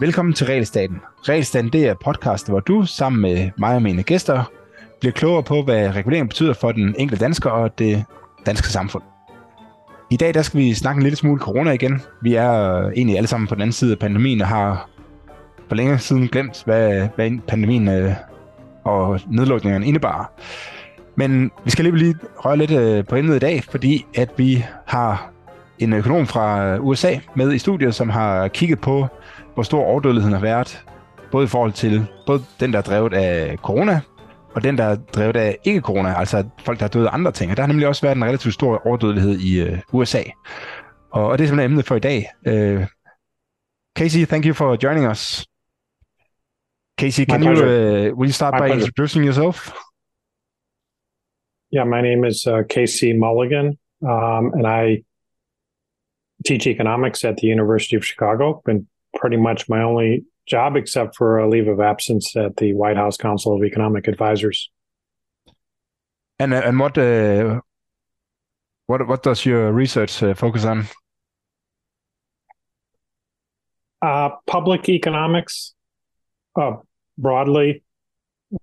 Velkommen til Regelstaten. Regelstaten, det er podcasten, hvor du sammen med mig og mine gæster bliver klogere på, hvad regulering betyder for den enkelte dansker og det danske samfund. I dag der skal vi snakke en lille smule corona igen. Vi er egentlig alle sammen på den anden side af pandemien og har for længe siden glemt, hvad pandemien og nedlukningerne indebar. Men vi skal lige røre lidt på emnet i dag, fordi at vi har en økonom fra USA med i studiet, som har kigget på, hvor stor overdødeligheden har været, både i forhold til både den, der er drevet af corona, og den, der er drevet af ikke-corona, altså folk, der har døde af andre ting. Og der har nemlig også været en relativt stor overdødelighed i USA. Og det er simpelthen emnet for i dag. Casey, thank you for joining us. Casey, will you start by introducing yourself? Yeah, my name is Casey Mulligan, and I teach economics at the University of Chicago. Been pretty much my only job, except for a leave of absence at the White House Council of Economic Advisors. And what does your research focus on? Public economics, broadly.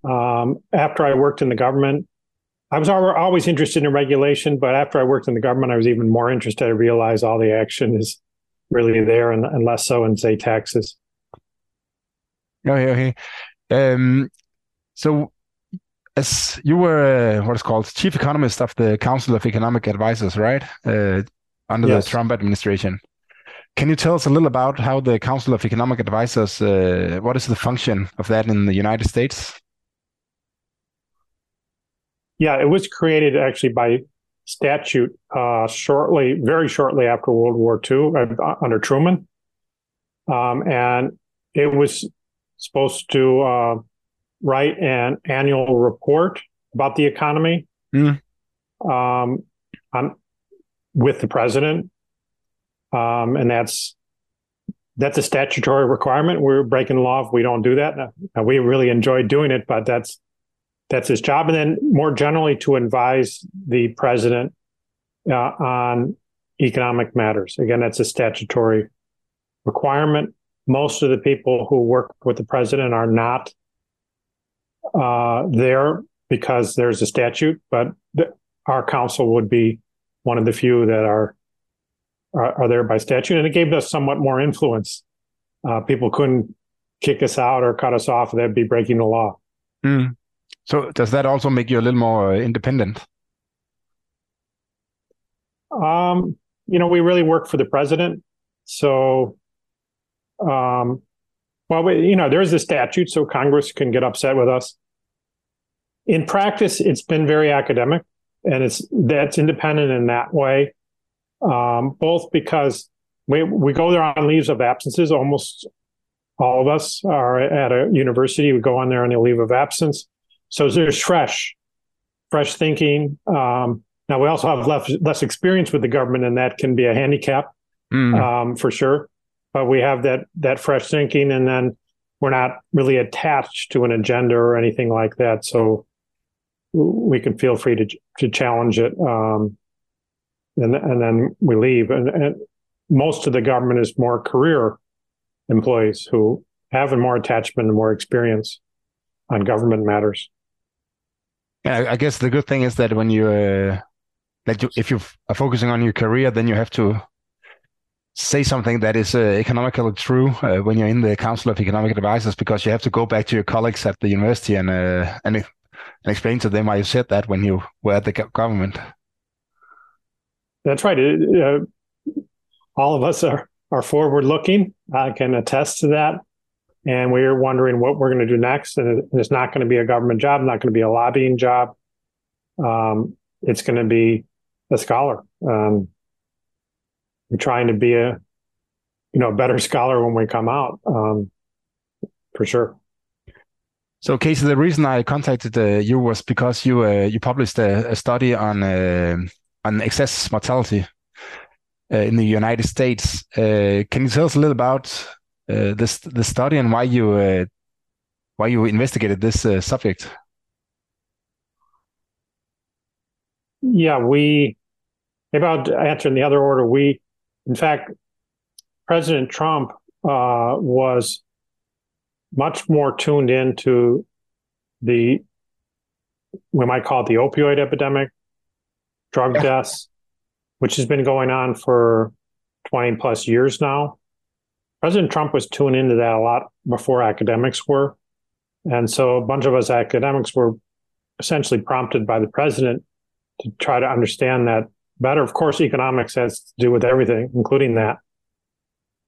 After I worked in the government, I was always interested in regulation, but after I worked in the government, I was even more interested. I realized all the action is really there, and less so in, say, taxes. Okay. So, as you were what is called chief economist of the Council of Economic Advisors, right, under yes. the Trump administration, can you tell us a little about how the Council of Economic Advisors? What is the function of that in the United States? Yeah, it was created actually by statute very shortly after World War II under Truman. And it was supposed to write an annual report about the economy with the president. And that's a statutory requirement. We're breaking law if we don't do that. Now, we really enjoy doing it, but that's his job. And then more generally to advise the president on economic matters. Again, that's a statutory requirement. Most of the people who work with the president are not there because there's a statute, but our council would be one of the few that are there by statute. And it gave us somewhat more influence. People couldn't kick us out or cut us off. That'd be breaking the law. Mm. So does that also make you a little more independent? We really work for the president. So, there's a statute, so Congress can get upset with us. In practice, it's been very academic, and that's independent in that way, both because we go there on leaves of absences. Almost all of us are at a university. We go on there on a leave of absence. So there's fresh thinking. Now we also have less experience with the government, and that can be a handicap for sure. But we have that fresh thinking, and then we're not really attached to an agenda or anything like that. So we can feel free to challenge it, and then we leave. And most of the government is more career employees who have more attachment and more experience on government matters. I guess the good thing is that when you, if you are focusing on your career, then you have to say something that is economically true when you're in the Council of Economic Advisors, because you have to go back to your colleagues at the university and explain to them why you said that when you were at the government. That's right. All of us are forward-looking. I can attest to that. And we're wondering what we're going to do next. And it's not going to be a government job, not going to be a lobbying job. It's going to be a scholar. We're trying to be a better scholar when we come out, for sure. So, Casey, the reason I contacted you was because you published a study on excess mortality in the United States. Can you tell us a little about the study and why you investigated this subject? Yeah, we Maybe I'll answer in the other order. In fact, President Trump was much more tuned into the, we might call it the opioid epidemic, drug deaths, which has been going on for 20 plus years now. President Trump was tuned into that a lot before academics were. And so a bunch of us academics were essentially prompted by the president to try to understand that better. Of course, economics has to do with everything, including that.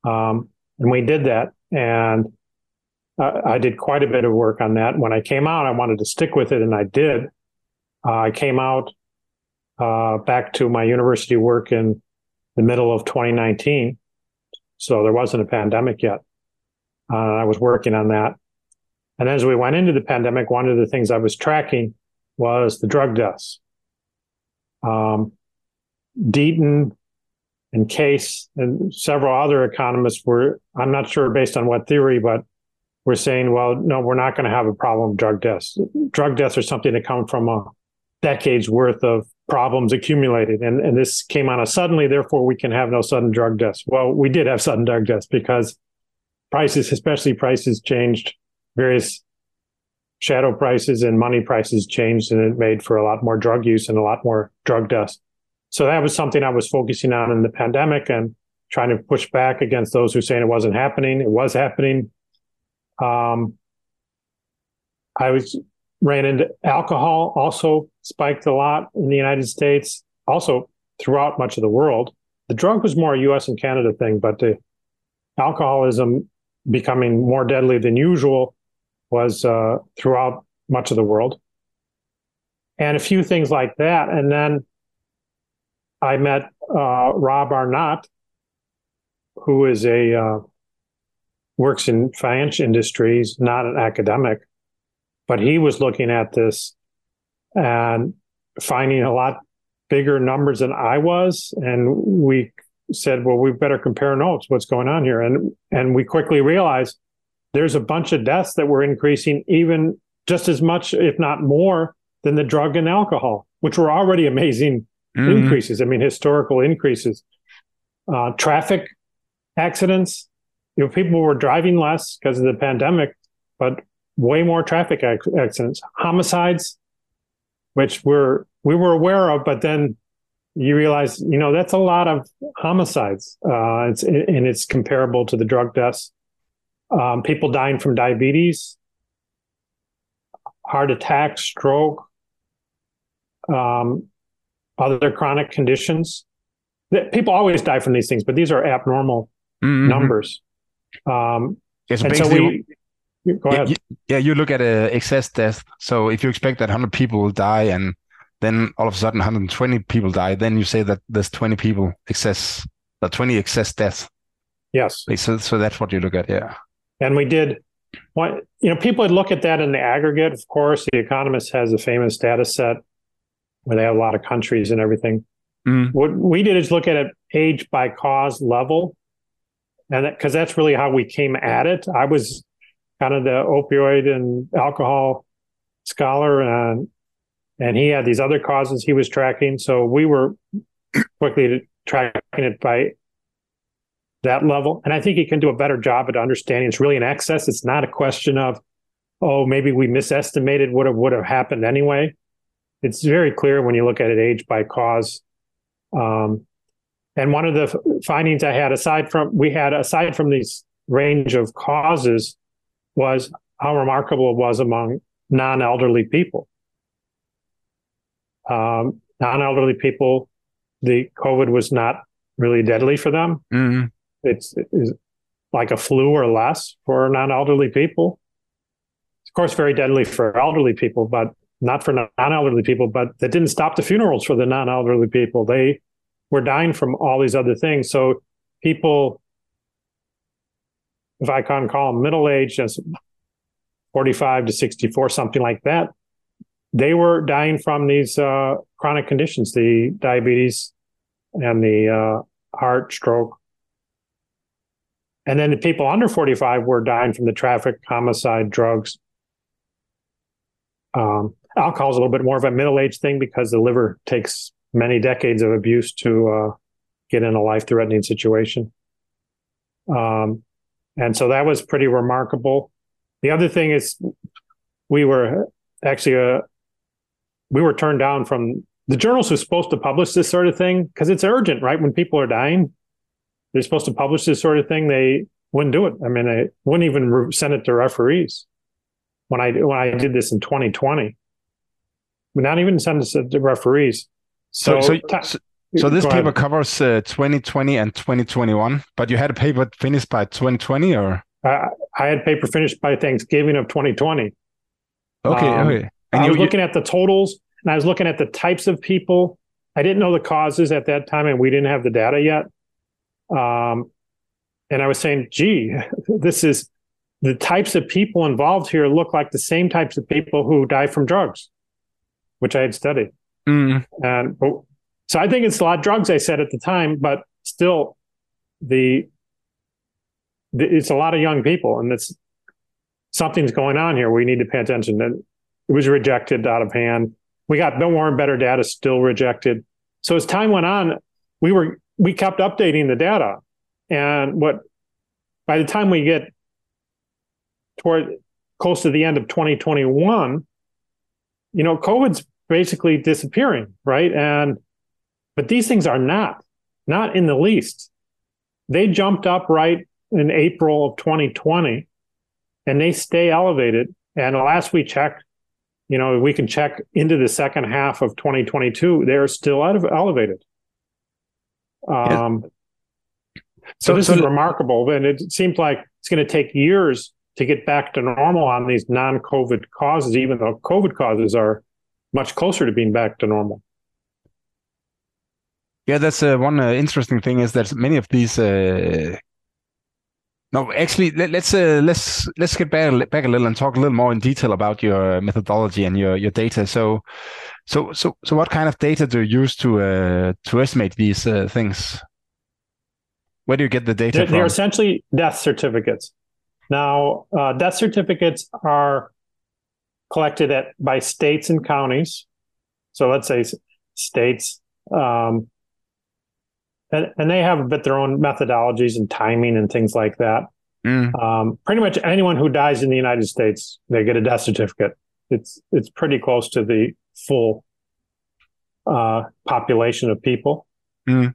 And we did that. And I did quite a bit of work on that. When I came out, I wanted to stick with it, and I did. I came out back to my university work in the middle of 2019. So there wasn't a pandemic yet. I was working on that. And as we went into the pandemic, one of the things I was tracking was the drug deaths. Deaton and Case and several other economists were, I'm not sure based on what theory, but were saying, well, no, we're not going to have a problem with drug deaths. Drug deaths are something that come from a decade's worth of problems accumulated. And this came on us suddenly, therefore we can have no sudden drug deaths. Well, we did have sudden drug deaths because prices, especially prices changed, various shadow prices and money prices changed, and it made for a lot more drug use and a lot more drug deaths. So that was something I was focusing on in the pandemic and trying to push back against those who were saying it wasn't happening. It was happening. Ran into alcohol, also spiked a lot in the United States, also throughout much of the world. The drug was more a U.S. and Canada thing, but the alcoholism becoming more deadly than usual was throughout much of the world. And a few things like that. And then I met Rob Arnott, who is works in financial industries, not an academic. But he was looking at this and finding a lot bigger numbers than I was. And we said, well, we better compare notes, what's going on here. And we quickly realized there's a bunch of deaths that were increasing even just as much, if not more, than the drug and alcohol, which were already amazing increases. I mean, historical increases. Traffic accidents, you know, people were driving less because of the pandemic, but way more traffic accidents, homicides, which we were aware of, but then you realize, you know, that's a lot of homicides. It's comparable to the drug deaths. People dying from diabetes, heart attack, stroke, other chronic conditions. People always die from these things, but these are abnormal numbers. Go ahead. Yeah, you look at excess death. So if you expect that 100 people will die and then all of a sudden 120 people die, then you say that there's 20 excess deaths. Yes. So that's what you look at, yeah. And we did, people would look at that in the aggregate. Of course, The Economist has a famous data set where they have a lot of countries and everything. What we did is look at it age by cause level. And because that's really how we came at it. I was kind of the opioid and alcohol scholar, and he had these other causes he was tracking. So we were quickly tracking it by that level. And I think he can do a better job at understanding it's really an excess. It's not a question of, oh, maybe we misestimated what would have happened anyway. It's very clear when you look at it age by cause. And one of the findings I had, aside from these range of causes, was how remarkable it was among non-elderly people. Non-elderly people, the COVID was not really deadly for them. It's like a flu or less for non-elderly people. Of course, very deadly for elderly people, but not for non-elderly people. But that didn't stop the funerals for the non-elderly people. They were dying from all these other things. So people, if I can call them middle-aged, as 45 to 64, something like that, they were dying from these chronic conditions, the diabetes and the heart, stroke. And then the people under 45 were dying from the traffic, homicide, drugs. Alcohol is a little bit more of a middle-aged thing because the liver takes many decades of abuse to get in a life-threatening situation. And so that was pretty remarkable. The other thing is we were actually, we were turned down from the journals who are supposed to publish this sort of thing, because it's urgent, right? When people are dying, they're supposed to publish this sort of thing. They wouldn't do it. I mean, they wouldn't even send it to referees. When I did this in 2020, we're not even sending it to referees. So this paper covers 2020 and 2021, but you had a paper finished by 2020, or? I had paper finished by Thanksgiving of 2020. Okay. And I was looking at the totals, and I was looking at the types of people. I didn't know the causes at that time, and we didn't have the data yet. And I was saying, gee, this is, the types of people involved here look like the same types of people who die from drugs, which I had studied. Mm. And so I think it's a lot of drugs, I said at the time, but still it's a lot of young people, and that's, something's going on here. We need to pay attention. And it was rejected out of hand. We got more and better data, still rejected. So as time went on, we kept updating the data. And by the time we get close to the end of 2021, COVID's basically disappearing, right? But these things are not in the least. They jumped up right in April of 2020, and they stay elevated. And last we checked, we can check into the second half of 2022, they're still elevated. So this is remarkable. And it seems like it's going to take years to get back to normal on these non-COVID causes, even though COVID causes are much closer to being back to normal. Yeah, that's one interesting thing is that many of these. No, actually, let's get back a little and talk a little more in detail about your methodology and your data. So what kind of data do you use to estimate these things? Where do you get the data from? They're essentially death certificates. Now, death certificates are collected by states and counties. So let's say states, and they have a bit their own methodologies and timing and things like that. Mm. Pretty much anyone who dies in the United States, they get a death certificate. It's pretty close to the full population of people. Mm.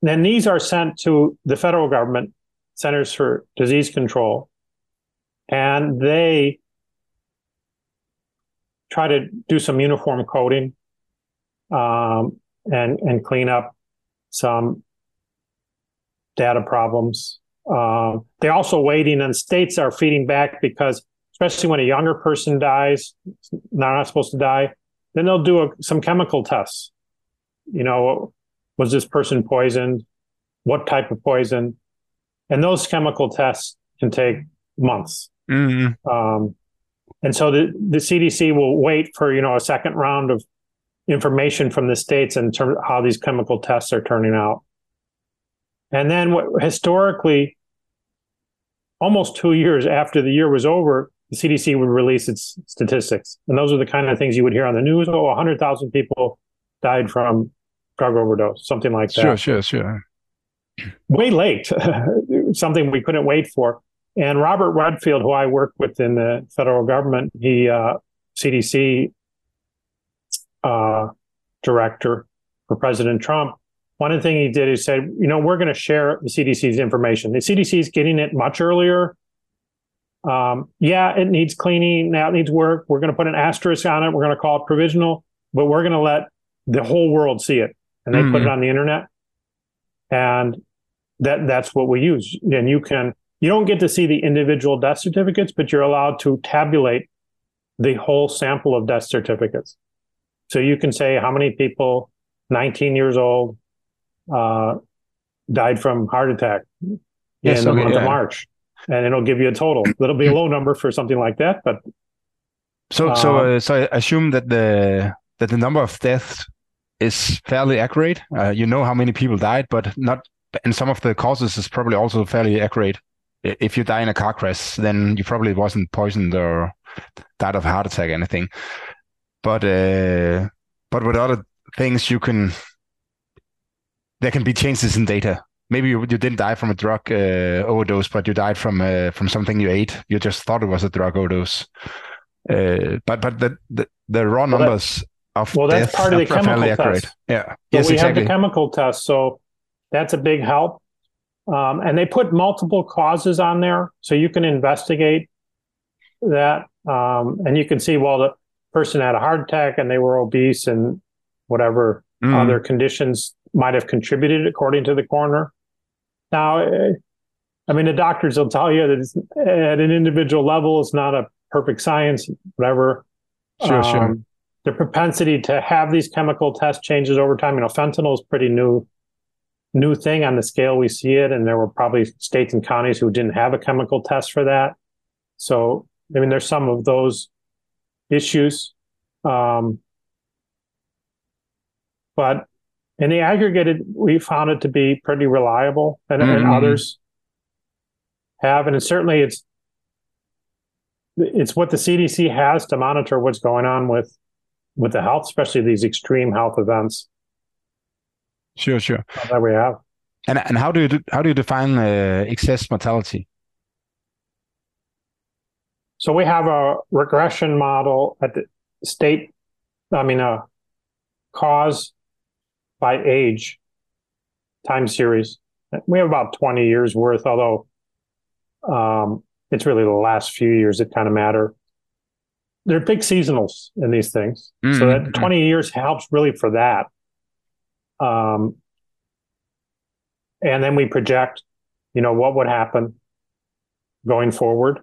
Then these are sent to the federal government, Centers for Disease Control, and they try to do some uniform coding and clean up some data problems. They're also waiting, and states are feeding back because, especially when a younger person dies, they're not supposed to die, then they'll do some chemical tests. Was this person poisoned? What type of poison? And those chemical tests can take months. Mm-hmm. And so the CDC will wait for, a second round of information from the states in terms of how these chemical tests are turning out. And then historically, almost 2 years after the year was over, the CDC would release its statistics. And those are the kind of things you would hear on the news. Oh, 100,000 people died from drug overdose, something like that. Sure. Way late, something we couldn't wait for. And Robert Redfield, who I work with in the federal government, he CDC director for President Trump, one thing he did is said, we're going to share the CDC's information. The CDC is getting it much earlier. Yeah, it needs cleaning. Now it needs work. We're going to put an asterisk on it. We're going to call it provisional, but we're going to let the whole world see it. And they put it on the internet. And that's what we use. And you don't get to see the individual death certificates, but you're allowed to tabulate the whole sample of death certificates. So you can say how many people 19 years old died from heart attack in the month of March. And it'll give you a total. It'll be a low number for something like that. But so I assume that the number of deaths is fairly accurate. How many people died, but not, and some of the causes is probably also fairly accurate. If you die in a car crash, then you probably wasn't poisoned or died of a heart attack or anything. But with other things you can, there can be changes in data. Maybe you didn't die from a drug overdose, but you died from something you ate. You just thought it was a drug overdose. But the raw numbers of death are fairly accurate. Well, that's part of the chemical test. Yeah. So yes, exactly. Have the chemical test, so that's a big help. And they put multiple causes on there, so you can investigate that, and you can see, well, the person had a heart attack and they were obese and whatever other conditions might have contributed, according to the coroner. Now, I mean, the doctors will tell you that it's, at an individual level, it's not a perfect science, whatever. Sure. The propensity to have these chemical test changes over time, you know, fentanyl is pretty new thing on the scale we see it, and there were probably states and counties who didn't have a chemical test for that. So, I mean, there's some of those issues. But in the aggregate, we found it to be pretty reliable, and others have. And certainly it's what the CDC has to monitor what's going on with the health, especially these extreme health events. Sure. That we have. And how do you define excess mortality? So we have a regression model at the state, a cause by age time series. We have about 20 years worth, although it's really the last few years that kind of matter. There are big seasonals in these things. Mm-hmm. So that 20 years helps really for that. And then we project, what would happen going forward.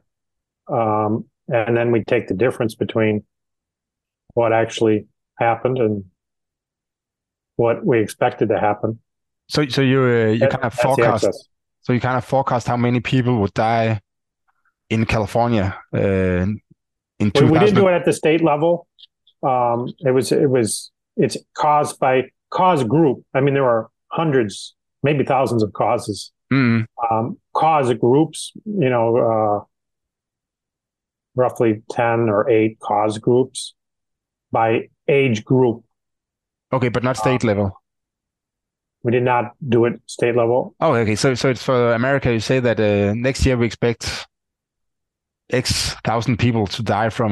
And then we take the difference between what actually happened and what we expected to happen. So you kind of forecast how many people would die in California in 2000. We didn't do it at the state level. It's caused by cause group. I mean, there are hundreds, maybe thousands of causes. Mm. Cause groups, roughly 10 or 8 cause groups by age group. Okay, but not state level. We did not do it state level. Oh, okay. So it's for America. You say that next year we expect X thousand people to die from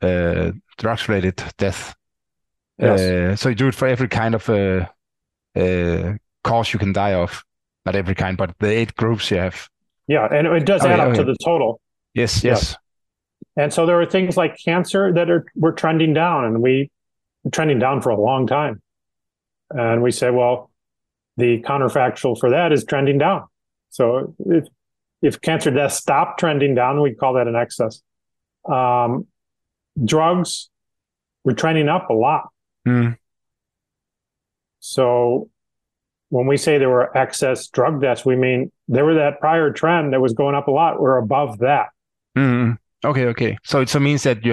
drugs related death. Yes. So you do it for every kind of cause you can die of. Not every kind, but the 8 groups you have. Yeah, and it does add up to the total. Yes. And so there are things like cancer that were trending down, and we're trending down for a long time. And we say, well, the counterfactual for that is trending down. So if cancer deaths stop trending down, we'd call that an excess. Drugs were trending up a lot. Mm. So when we say there were excess drug deaths, we mean there were that prior trend that was going up a lot. We're above that. Mm. Okay. So it means that if you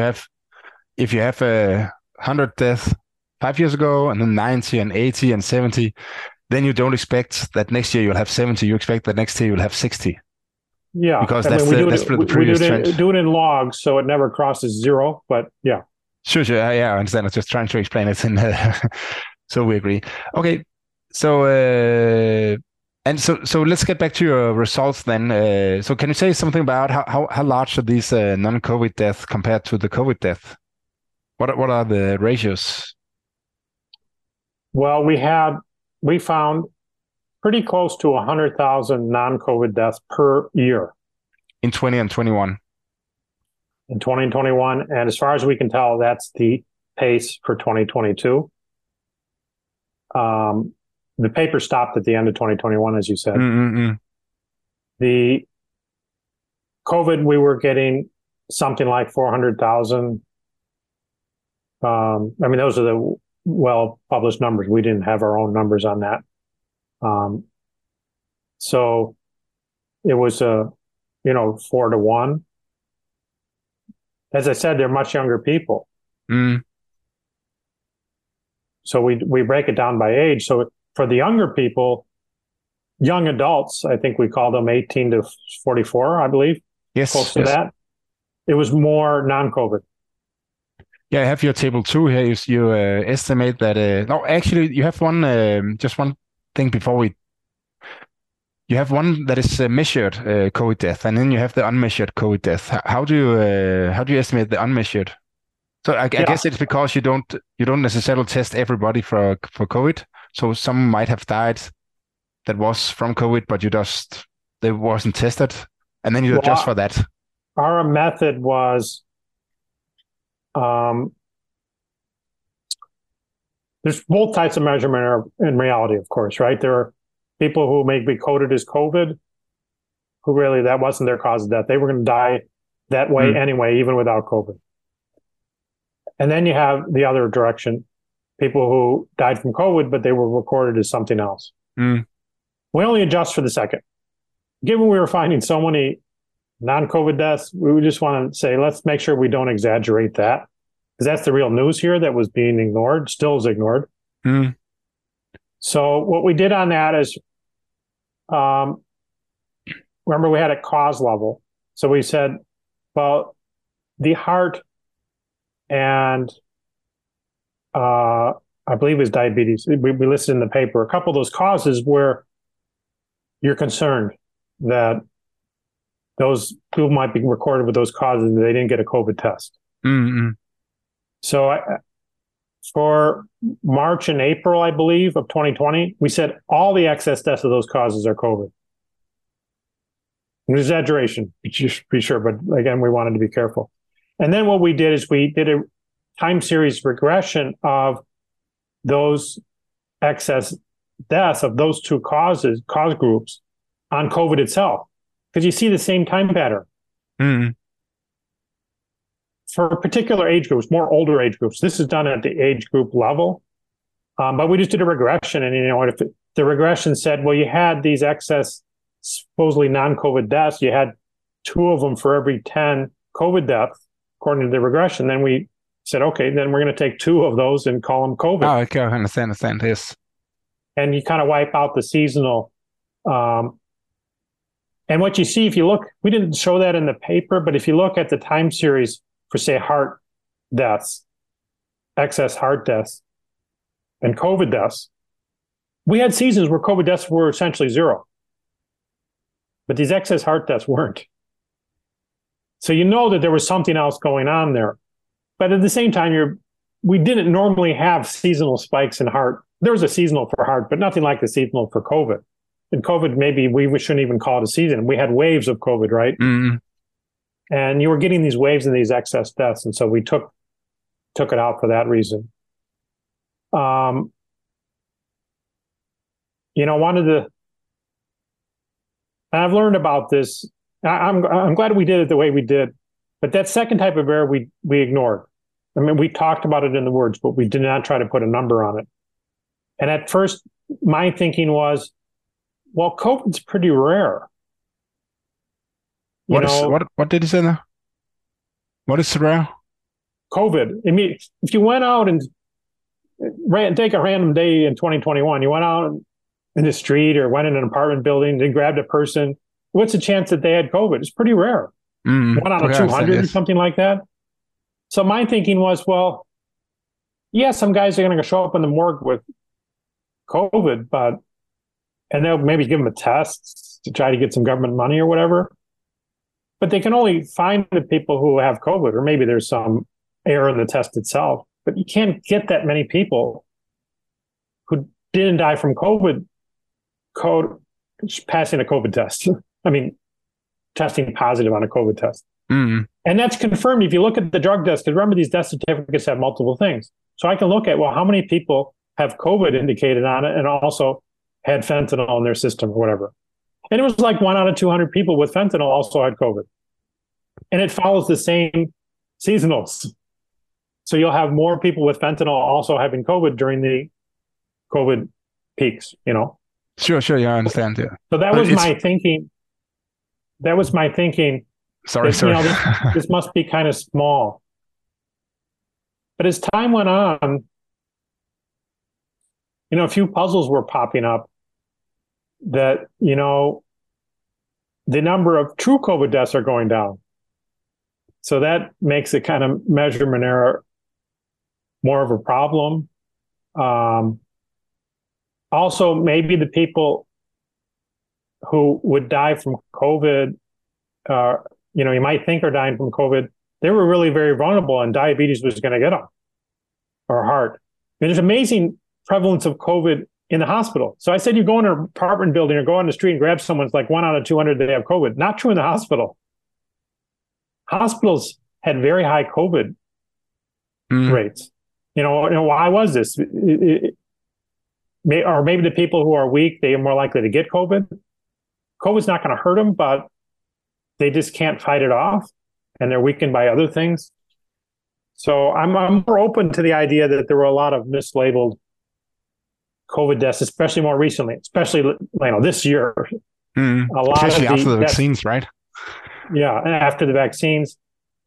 have a 100 deaths 5 years ago, and then 90 and 80 and 70, then you don't expect that next year you'll have 70. You expect that next year you'll have 60. Yeah, because that's the previous trend. We do it in logs, so it never crosses 0. But yeah, sure. Yeah, I understand. I was just trying to explain it, and so we agree. Okay. So, so let's get back to your results then. So can you say something about how large are these non-COVID deaths compared to the COVID death? What are the ratios? Well, we found pretty close to 100,000 non-COVID deaths per year. In 20 and 21. In 2021. And as far as we can tell, that's the pace for 2022. The paper stopped at the end of 2021, as you said. Mm-hmm. The COVID, we were getting something like 400,000. I mean, those are the well-published numbers. We didn't have our own numbers on that. So it was, 4-1. As I said, they're much younger people. Mm. So we break it down by age. So for the younger people, young adults, I think we call them 18 to 44, I believe. Yes. Close to that. It was more non-COVID. Yeah, I have your table 2 here. You estimate that. No, actually, you have one. Just one thing before we. You have one that is measured COVID death, and then you have the unmeasured COVID death. How do you estimate the unmeasured? So I guess it's because you don't necessarily test everybody for COVID. So some might have died that was from COVID, but they wasn't tested, and then you adjust for that. Our method was. There's both types of measurement in reality, of course, right? There are people who may be coded as COVID, who really that wasn't their cause of death. They were going to die that way anyway, even without COVID. And then you have the other direction, people who died from COVID, but they were recorded as something else. Mm. We only adjust for the second. Given we were finding so many non-COVID deaths, we would just want to say, let's make sure we don't exaggerate that, because that's the real news here that was being ignored, still is ignored. Mm. So what we did on that is, remember we had a cause level. So we said, well, the heart and I believe it was diabetes. We listed in the paper a couple of those causes where you're concerned that those people might be recorded with those causes that they didn't get a COVID test. Mm-hmm. So for March and April, I believe, of 2020, we said all the excess deaths of those causes are COVID. An exaggeration, you should be sure, but again, we wanted to be careful. And then what we did is we did a time series regression of those excess deaths of those two cause groups on COVID itself. Because you see the same time pattern. Mm-hmm. For particular age groups, more older age groups. This is done at the age group level. But we just did a regression. And if the regression said, well, you had these excess, supposedly non-COVID deaths. You had 2 of them for every 10 COVID deaths, according to the regression. Then we said, okay, then we're going to take 2 of those and call them COVID. Oh, okay. I understand this. And you kind of wipe out the seasonal. And what you see, if you look, we didn't show that in the paper, but if you look at the time series for, say, heart deaths, excess heart deaths, and COVID deaths, we had seasons where COVID deaths were essentially 0. But these excess heart deaths weren't. So you know that there was something else going on there. But at the same time, we didn't normally have seasonal spikes in heart. There was a seasonal for heart, but nothing like the seasonal for COVID. And COVID, maybe we shouldn't even call it a season. We had waves of COVID, right? Mm-hmm. And you were getting these waves and these excess deaths. And so we took it out for that reason. And I've learned about this. I'm glad we did it the way we did. But that second type of error we ignored. I mean, we talked about it in the words, but we did not try to put a number on it. And at first, my thinking was, well, COVID's pretty rare. What did he say now? What is rare? COVID. I mean, if you went out and take a random day in 2021, you went out in the street or went in an apartment building and grabbed a person, what's the chance that they had COVID? It's pretty rare. Mm-hmm. One out of 200 or something like that. So my thinking was, well, yeah, some guys are going to show up in the morgue with COVID, and they'll maybe give them a test to try to get some government money or whatever. But they can only find the people who have COVID, or maybe there's some error in the test itself. But you can't get that many people who didn't die from COVID passing a COVID test. I mean, testing positive on a COVID test. Mm-hmm. And that's confirmed if you look at the drug test, because remember, these death certificates have multiple things. So I can look at, well, how many people have COVID indicated on it and also had fentanyl in their system or whatever. And it was like 1 out of 200 people with fentanyl also had COVID. And it follows the same seasonals. So you'll have more people with fentanyl also having COVID during the COVID peaks, Sure. Yeah, I understand. Yeah. So that was my thinking. That was my thinking. Sorry. This must be kind of small. But as time went on, a few puzzles were popping up that, the number of true COVID deaths are going down. So that makes a kind of measurement error more of a problem. Also, maybe the people who would die from COVID, you might think are dying from COVID, they were really very vulnerable and diabetes was going to get them, or heart. There's amazing prevalence of COVID in the hospital. So I said, you go in an apartment building or go on the street and grab someone, it's like 1 out of 200 they have COVID. Not true in the hospital. Hospitals had very high COVID rates. Why was this? Or maybe the people who are weak, they are more likely to get COVID. COVID's not going to hurt them, but they just can't fight it off, and they're weakened by other things. So I'm more open to the idea that there were a lot of mislabeled COVID deaths, especially more recently, especially this year. A lot, especially after the vaccines, right? Yeah, and after the vaccines,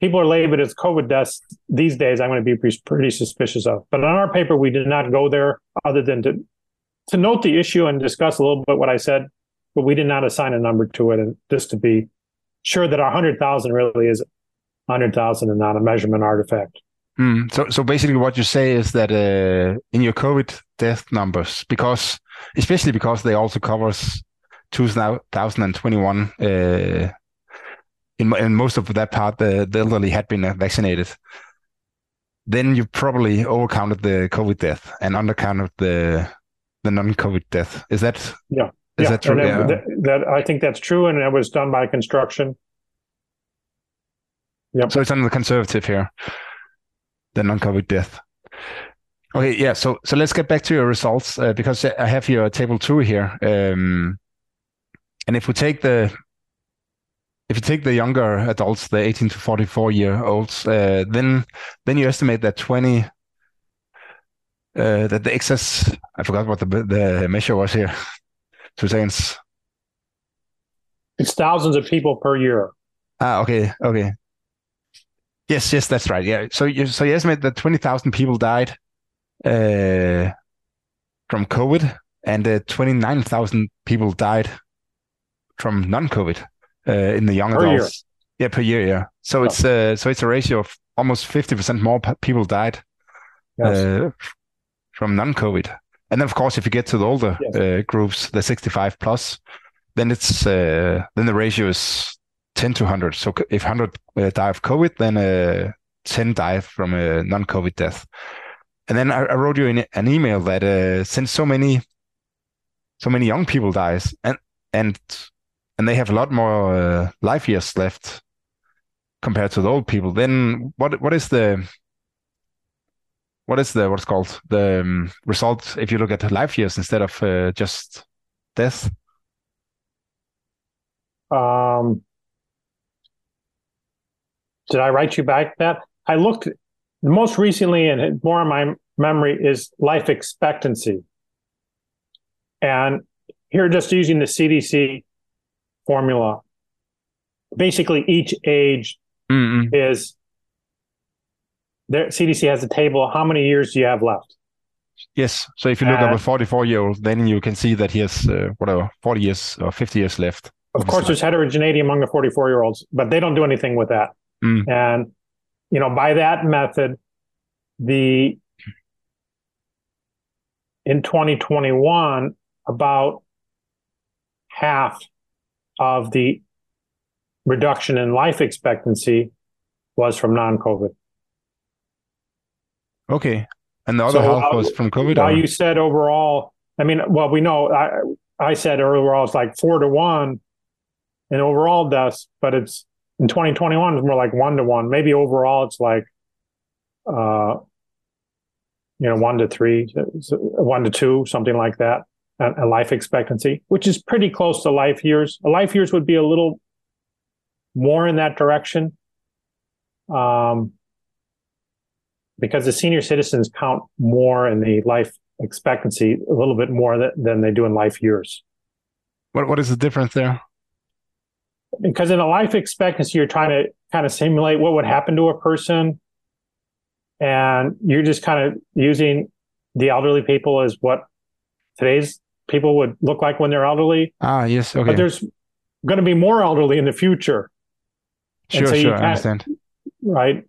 people are labeled as COVID deaths these days. I'm going to be pretty suspicious of. But on our paper, we did not go there, other than to note the issue and discuss a little bit what I said, but we did not assign a number to it, and just to be sure that 100,000 really is 100,000 and not a measurement artifact. So basically what you say is that in your COVID death numbers, especially because they also covers 2021, in most of that part, the elderly had been vaccinated, then you probably overcounted the COVID death and undercounted the non-COVID death. Is that that true? That I think that's true, and it was done by construction. Yep. So it's under the conservative here, the non-COVID death. Okay, yeah. So let's get back to your results, because I have your table 2 here, and if we take the younger adults, the 18 to 44-year-olds, then you estimate that that the excess, I forgot what the measure was here. 2 seconds. It's thousands of people per year. Okay. Yes, that's right. Yeah. So you estimate that 20,000 people died from COVID, and 29,000 people died from non-COVID. In the young adults, per year. So it's a ratio of almost 50% more people died from non-COVID. And then, of course, if you get to the older groups, the 65 plus, then it's then the ratio is 10 to 100. So if 100 die of COVID, then 10 die from a non-COVID death. And then I wrote you in an email that since so many young people dies and they have a lot more life years left compared to the old people, then what's called the result if you look at the life years instead of just death? Did I write you back that? I looked most recently, and more in my memory is life expectancy. And here, just using the CDC formula, basically each age is there. CDC has a table. How many years do you have left? Yes. So if you look at a 44-year-old, then you can see that he has 40 years or 50 years left. Of course, there's heterogeneity among the 44-year-olds, but they don't do anything with that. And by that method, in 2021, about half of the reduction in life expectancy was from non-COVID. Okay. And the other half was from COVID? Well, you said overall, we know, I said overall it's like 4 to 1 in overall deaths, but it's in 2021, it's more like 1 to 1. Maybe overall it's like, 1 to 3, 1 to 2, something like that. A life expectancy, which is pretty close to life years. Life years would be a little more in that direction, because the senior citizens count more in the life expectancy, a little bit more than they do in life years. What is the difference there? Because in a life expectancy, you're trying to kind of simulate what would happen to a person, and you're just kind of using the elderly people as what today's people would look like when they're elderly. Yes. Okay. But there's going to be more elderly in the future. Sure. I understand. right?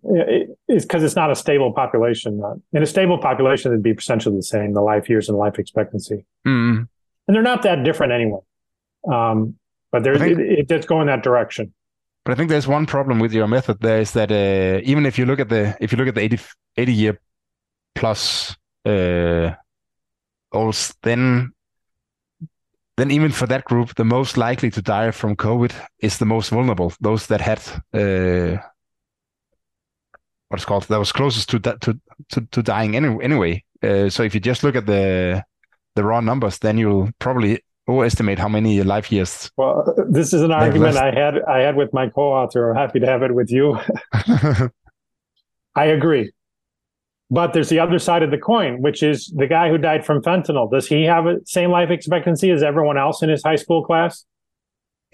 It's because it's not a stable population. In a stable population, it'd be essentially the same, the life years and life expectancy. Mm. And they're not that different anyway. But it's going that direction. But I think there's one problem with your method there is that even if you look at the 80 year plus olds, then even for that group, the most likely to die from COVID is the most vulnerable. Those that had that was closest to dying anyway. So if you just look at the raw numbers, then you'll probably overestimate how many life years. Well, this is an argument I had with my co-author. I'm happy to have it with you. I agree. But there's the other side of the coin, which is the guy who died from fentanyl. Does he have the same life expectancy as everyone else in his high school class?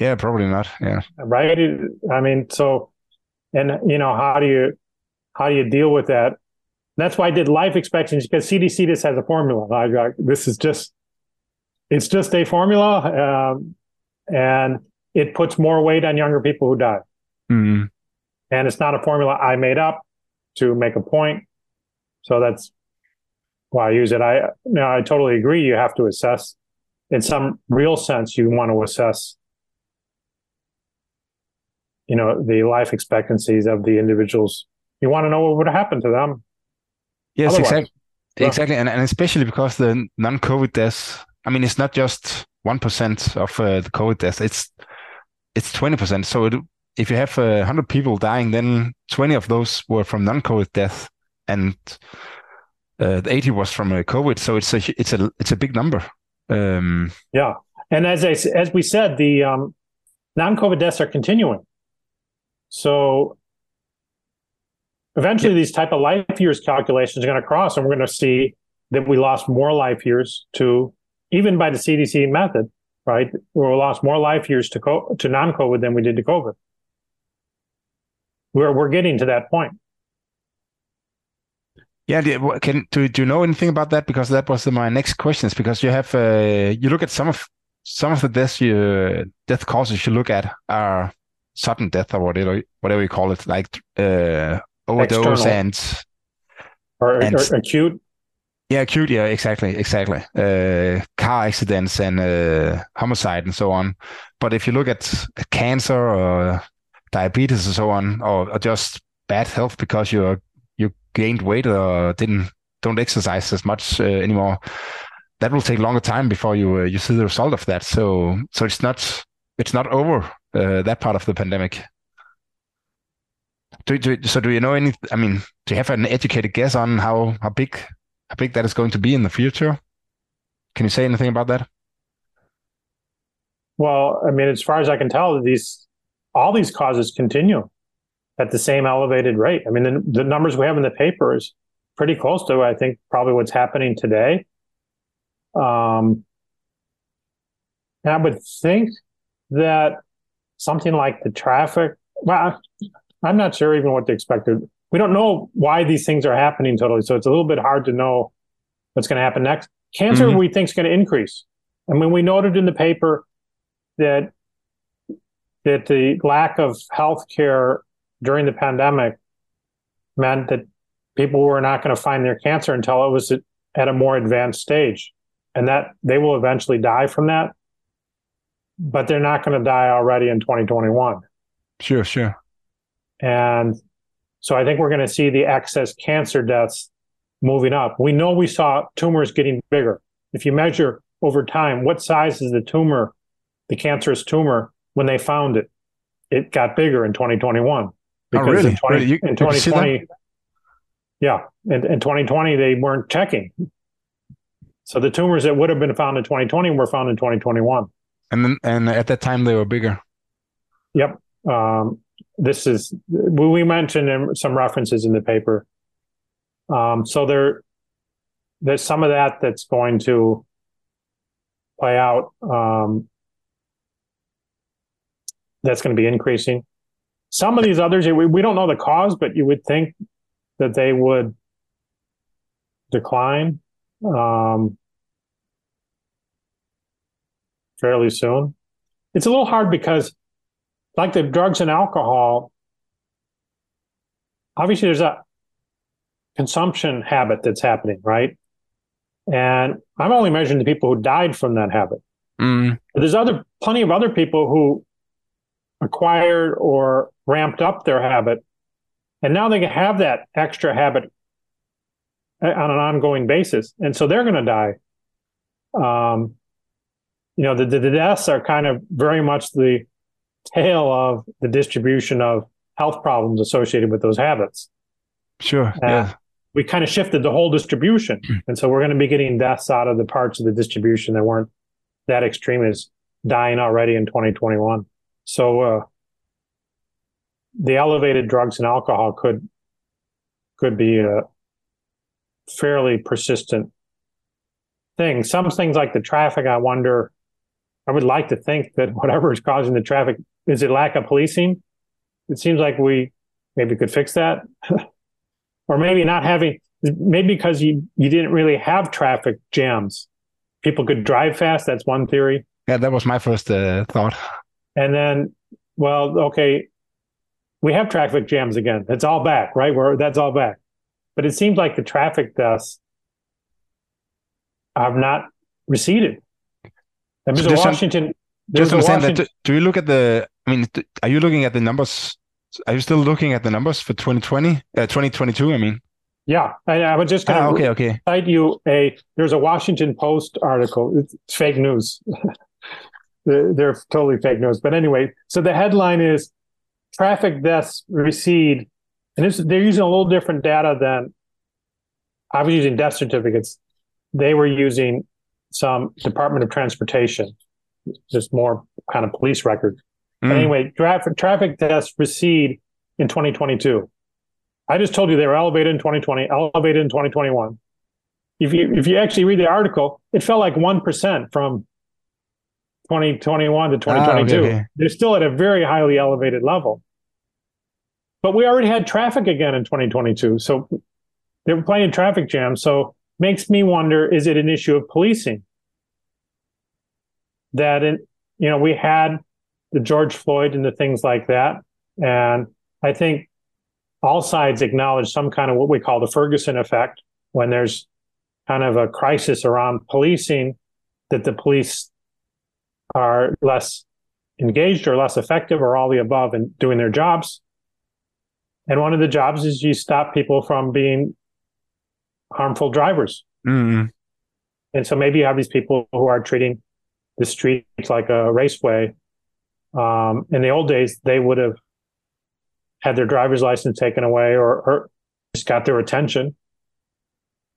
Yeah, probably not. Yeah. Right? I mean, so, and you know, how do you deal with that? That's why I did life expectancy, because CDC just has a formula. It's just a formula, and it puts more weight on younger people who die. Mm-hmm. And it's not a formula I made up to make a point. So that's why I use it. I totally agree. You have to assess. In some real sense, you want to assess, you know, the life expectancies of the individuals. You want to know what would happen to them. Yes, otherwise. Exactly. And especially because the non-COVID deaths, I mean, it's not just 1% of the COVID deaths. It's 20%. So if you have 100 people dying, then 20 of those were from non-COVID deaths. And the 80 was from COVID, so it's a big number. Yeah, and as we said, the non-COVID deaths are continuing. So eventually, these type of life years calculations are going to cross, and we're going to see that we lost more life years to, even by the CDC method, right? We lost more life years to non-COVID than we did to COVID. We're getting to that point. Yeah, do you know anything about that? Because that was my next questions. Because you have you look at some of the death causes you look at are sudden death or whatever you call it, like overdose or acute. Yeah, acute. Yeah, exactly. Car accidents and homicide and so on. But if you look at cancer or diabetes and so on, or just bad health because you gained weight or don't exercise as much anymore, that will take longer time before you see the result of that. So it's not over that part of the pandemic. Do you know any? I mean, do you have an educated guess on how big that is going to be in the future? Can you say anything about that? Well, I mean, as far as I can tell, all these causes continue at the same elevated rate. I mean, the numbers we have in the paper is pretty close to, I think, probably what's happening today. And I would think that something like the traffic, well, I'm not sure even what they expected. We don't know why these things are happening totally, so it's a little bit hard to know what's going to happen next. Cancer, mm-hmm. We think is going to increase. I mean, we noted in the paper that the lack of healthcare during the pandemic meant that people were not going to find their cancer until it was at a more advanced stage, and that they will eventually die from that, but they're not going to die already in 2021. Sure. And so I think we're going to see the excess cancer deaths moving up. We know we saw tumors getting bigger. If you measure over time, what size is the tumor, the cancerous tumor, when they found it? It got bigger in 2021. Because in 2020, yeah, in 2020 they weren't checking, so the tumors that would have been found in 2020 were found in 2021. And at that time they were bigger. Yep, this is we mentioned in some references in the paper. So there's some of that's going to play out. That's going to be increasing. Some of these others, we don't know the cause, but you would think that they would decline fairly soon. It's a little hard because, like the drugs and alcohol, obviously there's a consumption habit that's happening, right? And I'm only measuring the people who died from that habit. Mm. But there's plenty of other people who acquired or ramped up their habit, and now they have that extra habit on an ongoing basis, and so they're going to die. The deaths are kind of very much the tail of the distribution of health problems associated with those habits. Sure. Yeah. We kind of shifted the whole distribution, and so we're going to be getting deaths out of the parts of the distribution that weren't that extreme is dying already in 2021. So the elevated drugs and alcohol could be a fairly persistent thing. Some things like the traffic, I would like to think that whatever is causing the traffic, is it lack of policing? It seems like we maybe could fix that. Or maybe not having, maybe because you didn't really have traffic jams. People could drive fast. That's one theory. Yeah, that was my first thought. And then, we have traffic jams again. It's all back, right? That's all back. But it seems like the traffic deaths have not receded. And so do you look at are you looking at the numbers? Are you still looking at the numbers for 2022? Yeah, I was just going to cite you there's a Washington Post article. It's fake news. They're totally fake news. But anyway, so the headline is traffic deaths recede. And they're using a little different data than I was using death certificates. They were using some Department of Transportation, just more kind of police record. Mm. Anyway, traffic deaths recede in 2022. I just told you they were elevated in 2020, elevated in 2021. If you actually read the article, it fell like 1% from 2021 to 2022. They're still at a very highly elevated level. But we already had traffic again in 2022. So they were playing traffic jams. So makes me wonder, is it an issue of policing? That, we had the George Floyd and the things like that. And I think all sides acknowledge some kind of what we call the Ferguson effect, when there's kind of a crisis around policing, that the police are less engaged or less effective or all the above in doing their jobs. And one of the jobs is you stop people from being harmful drivers. Mm-hmm. And so maybe you have these people who are treating the streets like a raceway. In the old days, they would have had their driver's license taken away or just got their attention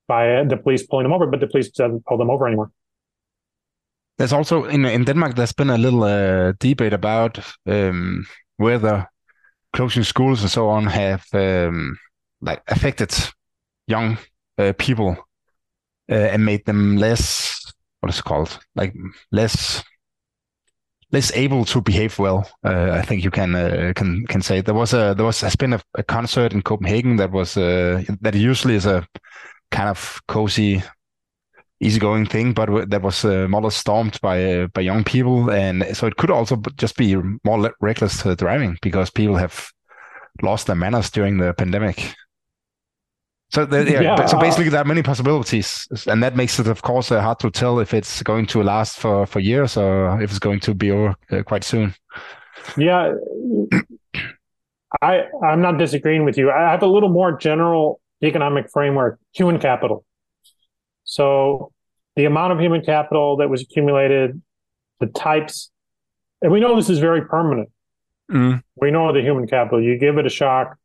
by the police pulling them over, but the police doesn't pull them over anymore. There's also, in Denmark, there's been a little debate about whether closing schools and so on have affected young people and made them less, less able to behave well. I think you can say there has been a concert in Copenhagen that was that usually is a kind of cozy, easygoing thing, but that was more stormed by young people, and so it could also just be more reckless driving because people have lost their manners during the pandemic. So there are many possibilities, and that makes it, of course, hard to tell if it's going to last for years or if it's going to be over quite soon. Yeah, I'm not disagreeing with you. I have a little more general economic framework, human capital. So the amount of human capital that was accumulated, the types, and we know this is very permanent. Mm. We know the human capital. You give it a shock,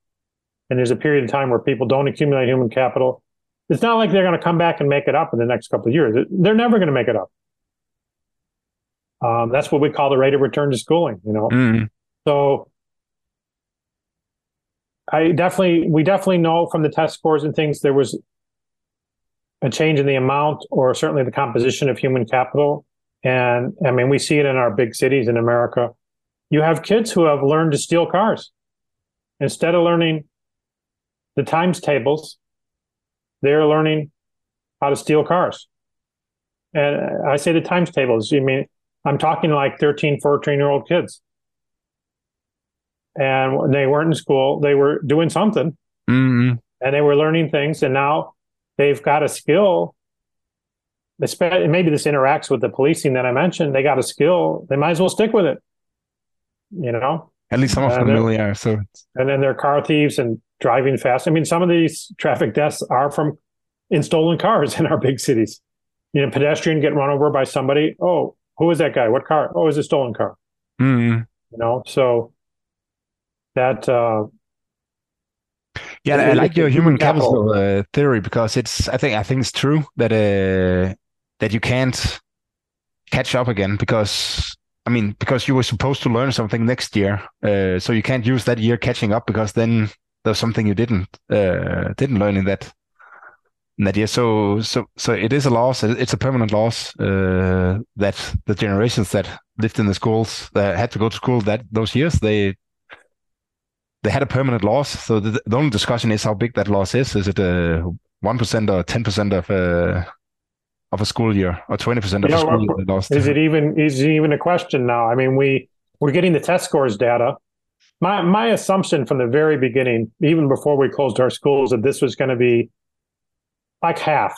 and there's a period of time where people don't accumulate human capital. It's not like they're going to come back and make it up in the next couple of years. They're never going to make it up. That's what we call the rate of return to schooling, Mm. So we definitely know from the test scores and things there was a change in the amount or certainly the composition of human capital. And we see it in our big cities in America. You have kids who have learned to steal cars. Instead of learning the times tables, they're learning how to steal cars. And I say the times tables, I'm talking like 13, 14-year-old kids. And when they weren't in school, they were doing something. Mm-hmm. And they were learning things, and now they've got a skill. Maybe this interacts with the policing that I mentioned. They got a skill. They might as well stick with it, you know? At least some of them really are. So. And then they're car thieves and driving fast. I mean, some of these traffic deaths are from stolen cars in our big cities. You know, pedestrian get run over by somebody. Oh, who is that guy? What car? Oh, it's a stolen car. Mm-hmm. You know, so that... Yeah, I like your human capital theory, because it's. I think it's true that that you can't catch up again, because you were supposed to learn something next year, so you can't use that year catching up, because then there's something you didn't learn in that year. So it is a loss. It's a permanent loss that the generations that lived in the schools, that had to go to school those years, they had a permanent loss. So the only discussion is how big that loss is. Is it 1% or 10% of a school year, or 20% of a school year they lost? Is it even a question now? I mean, we're getting the test scores data. My assumption from the very beginning, even before we closed our schools, that this was going to be like half.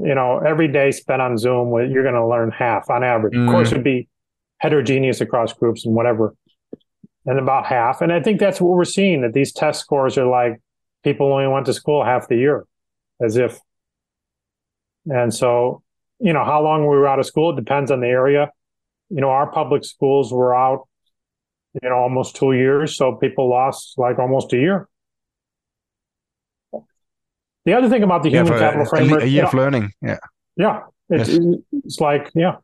You know, every day spent on Zoom, you're going to learn half on average. Mm. Of course, it'd be heterogeneous across groups and whatever. And about half. And I think that's what we're seeing, that these test scores are like people only went to school half the year, as if. And so, you know, how long we were out of school, it depends on the area. You know, our public schools were out, you know, almost 2 years. So people lost like almost a year. The other thing about the human capital framework. A year of learning. Yeah. Yeah. It's like, yeah.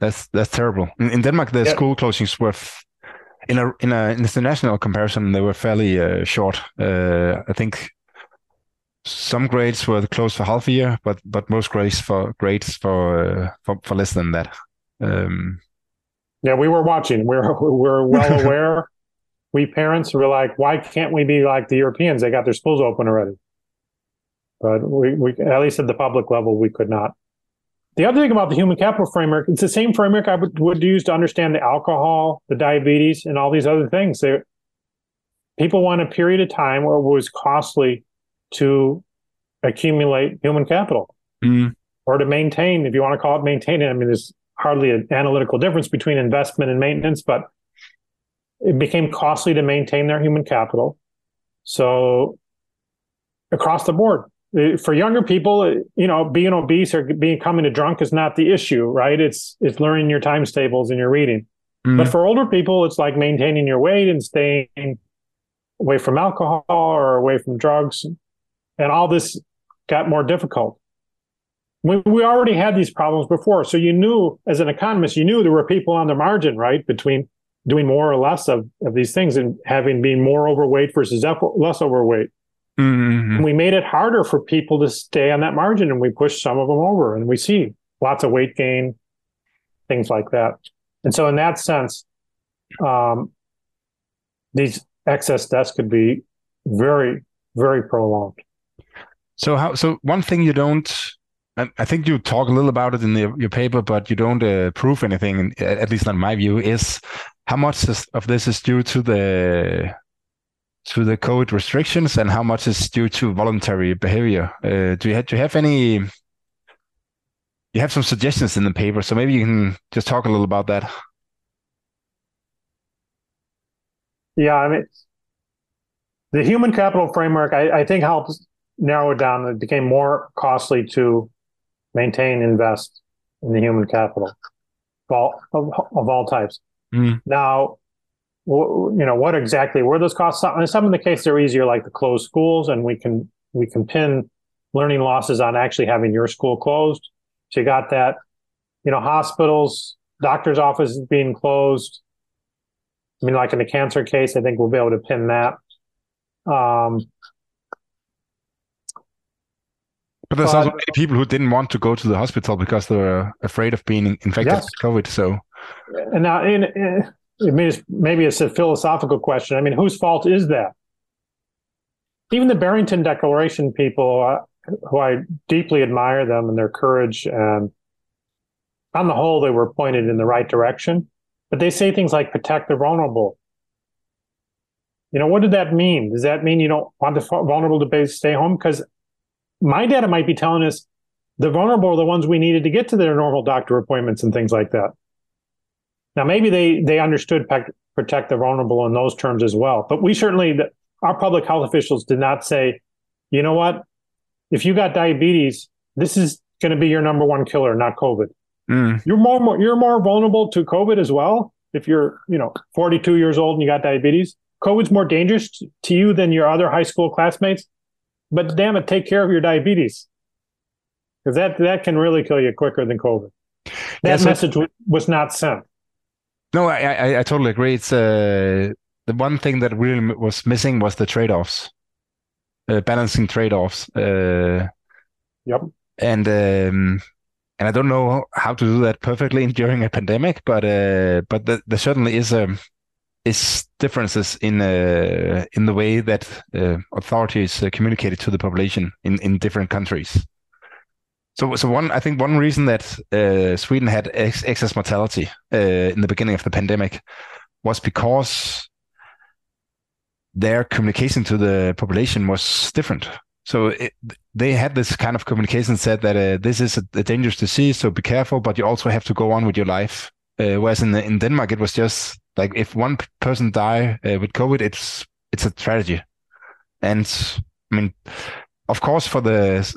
That's terrible. In Denmark, the school closings were... In an international comparison, they were fairly short. I think some grades were closed for half a year, but most grades for less than that. Yeah, we were watching. We're well aware. We parents were like, why can't we be like the Europeans? They got their schools open already. But we at least at the public level, we could not. The other thing about the human capital framework, it's the same framework I would use to understand the alcohol, the diabetes, and all these other things. People want a period of time where it was costly to accumulate human capital or to maintain, if you want to call it maintaining. I mean, there's hardly an analytical difference between investment and maintenance, but it became costly to maintain their human capital. So across the board. For younger people, you know, being obese or becoming a drunk is not the issue, right? It's learning your times tables and your reading. Mm. But for older people, it's like maintaining your weight and staying away from alcohol or away from drugs. And all this got more difficult. We already had these problems before. So you knew, as an economist, you knew there were people on the margin, right? Between doing more or less of these things and being more overweight versus less overweight. Mm-hmm. We made it harder for people to stay on that margin, and we pushed some of them over, and we see lots of weight gain, things like that. And so in that sense, these excess deaths could be very, very prolonged. So one thing you don't, and I think you talk a little about it in your paper, but you don't prove anything, at least not my view, is how much of this is due to the COVID restrictions, and how much is due to voluntary behavior. You have some suggestions in the paper, so maybe you can just talk a little about that. Yeah, I mean, the human capital framework, I think, helps narrow it down. It became more costly to maintain, invest in the human capital of all types. Mm. Now, you know, what exactly were those costs? Some of the cases are easier, like the closed schools, and we can pin learning losses on actually having your school closed. So you got that, you know, hospitals, doctor's offices being closed. I mean, like in the cancer case, I think we'll be able to pin that. But there's also many people who didn't want to go to the hospital because they were afraid of being infected with COVID. So, and now I mean, maybe it's a philosophical question. I mean, whose fault is that? Even the Barrington Declaration people, who I deeply admire them and their courage, and on the whole, they were pointed in the right direction. But they say things like protect the vulnerable. You know, what did that mean? Does that mean you don't want the vulnerable to stay home? Because my data might be telling us the vulnerable are the ones we needed to get to their normal doctor appointments and things like that. Now, maybe they understood protect the vulnerable in those terms as well. But we certainly, our public health officials did not say, you know what, if you got diabetes, this is going to be your number one killer, not COVID. Mm. You're more vulnerable to COVID as well. If you're, 42 years old and you got diabetes, COVID's more dangerous to you than your other high school classmates. But damn it, take care of your diabetes. Because that can really kill you quicker than COVID. That message was not sent. No, I totally agree. It's the one thing that really was missing was the trade-offs, balancing trade-offs. Yep. And I don't know how to do that perfectly during a pandemic, but there certainly is differences in the way that authorities communicated to the population in different countries. So one reason that Sweden had excess mortality in the beginning of the pandemic was because their communication to the population was different. So they had this kind of communication said that this is a dangerous disease, so be careful, but you also have to go on with your life. Whereas in Denmark, it was just like if one person die with COVID, it's a tragedy. And I mean, of course, for the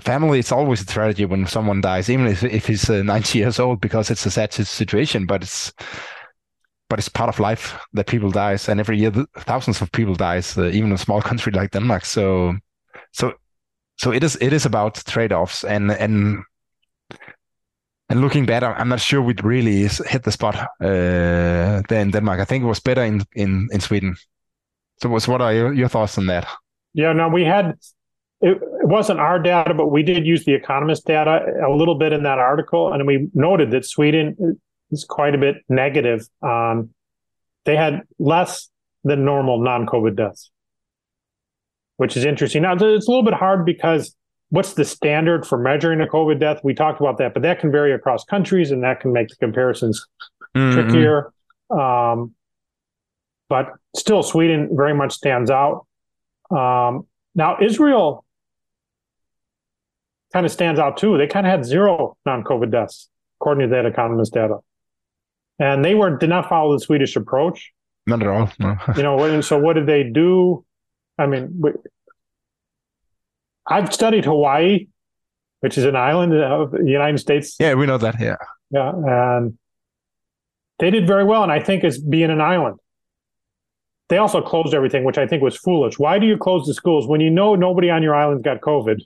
family, it's always a tragedy when someone dies, even if he's 90 years old, because it's a sad situation. But it's part of life that people dies, and every year thousands of people dies, even in a small country like Denmark. So it is about trade-offs, and looking back, I'm not sure we'd really hit the spot there in Denmark. I think it was better in Sweden. So, what are your thoughts on that? Yeah, no, we had. It wasn't our data, but we did use the Economist data a little bit in that article. And we noted that Sweden is quite a bit negative. They had less than normal non-COVID deaths, which is interesting. Now, it's a little bit hard because what's the standard for measuring a COVID death? We talked about that, but that can vary across countries and that can make the comparisons trickier. But still, Sweden very much stands out. Now, Israel kind of stands out too. They kind of had zero non-COVID deaths, according to that Economist data, and they did not follow the Swedish approach. Not at all. No. And so what did they do? I mean, I've studied Hawaii, which is an island of the United States. Yeah, we know that. Yeah, yeah, and they did very well, and I think as being an island. They also closed everything, which I think was foolish. Why do you close the schools when you know nobody on your island got COVID?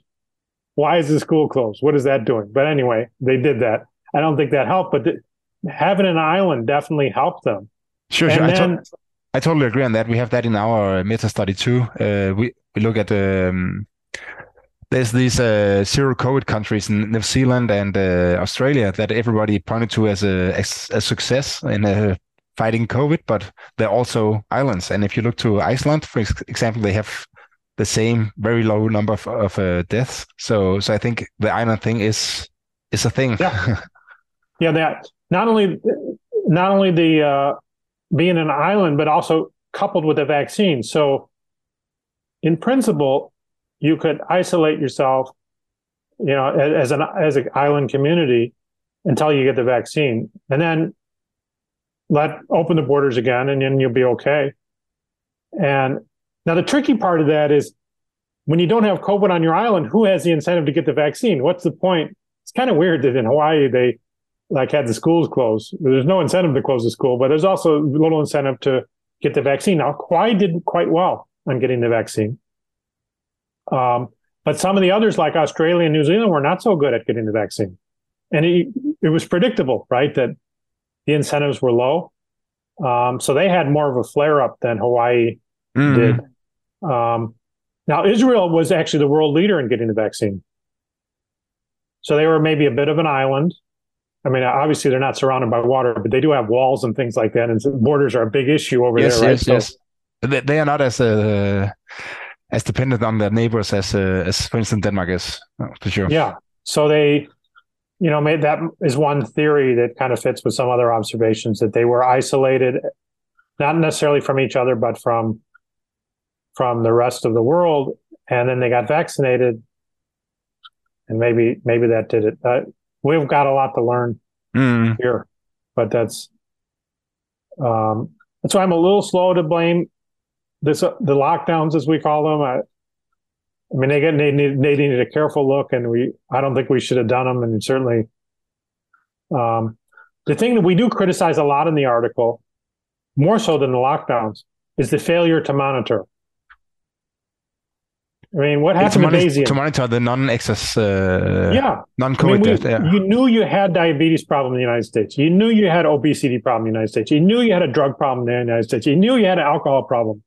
Why is the school closed? What is that doing? But anyway, they did that. I don't think that helped, but having an island definitely helped them. Sure. I totally agree on that. We have that in our meta study too. We look at there's these zero COVID countries in New Zealand and Australia that everybody pointed to as a success in fighting COVID, but they're also islands. And if you look to Iceland, for example, they have the same very low number of deaths. So I think the island thing is a thing. Yeah, yeah. That not only the being an island, but also coupled with a vaccine. So in principle, you could isolate yourself, as an island community until you get the vaccine, and then. Open the borders again, and then you'll be okay. And now the tricky part of that is when you don't have COVID on your island, who has the incentive to get the vaccine? What's the point? It's kind of weird that in Hawaii, they had the schools closed. There's no incentive to close the school, but there's also little incentive to get the vaccine. Now, Hawaii did quite well on getting the vaccine. But some of the others like Australia and New Zealand were not so good at getting the vaccine. And it was predictable, right? That the incentives were low. So they had more of a flare-up than Hawaii did. Now, Israel was actually the world leader in getting the vaccine. So they were maybe a bit of an island. I mean, obviously, they're not surrounded by water, but they do have walls and things like that. And borders are a big issue over there, right? Yes. They are not as dependent on their neighbors as for instance, Denmark is, for sure. Yeah. So they... that is one theory that kind of fits with some other observations that they were isolated, not necessarily from each other, but from from the rest of the world, and then they got vaccinated, and maybe that did it. We've got a lot to learn here, but that's why I'm a little slow to blame this the lockdowns, as we call them. I mean, they needed a careful look, and I don't think we should have done them. And certainly, the thing that we do criticize a lot in the article, more so than the lockdowns, is the failure to monitor. I mean, what happened to Malaysia? To monitor the non-excess, non-COVID death. Yeah. You knew you had diabetes problem in the United States. You knew you had obesity problem in the United States. You knew you had a drug problem in the United States. You knew you had an alcohol problem.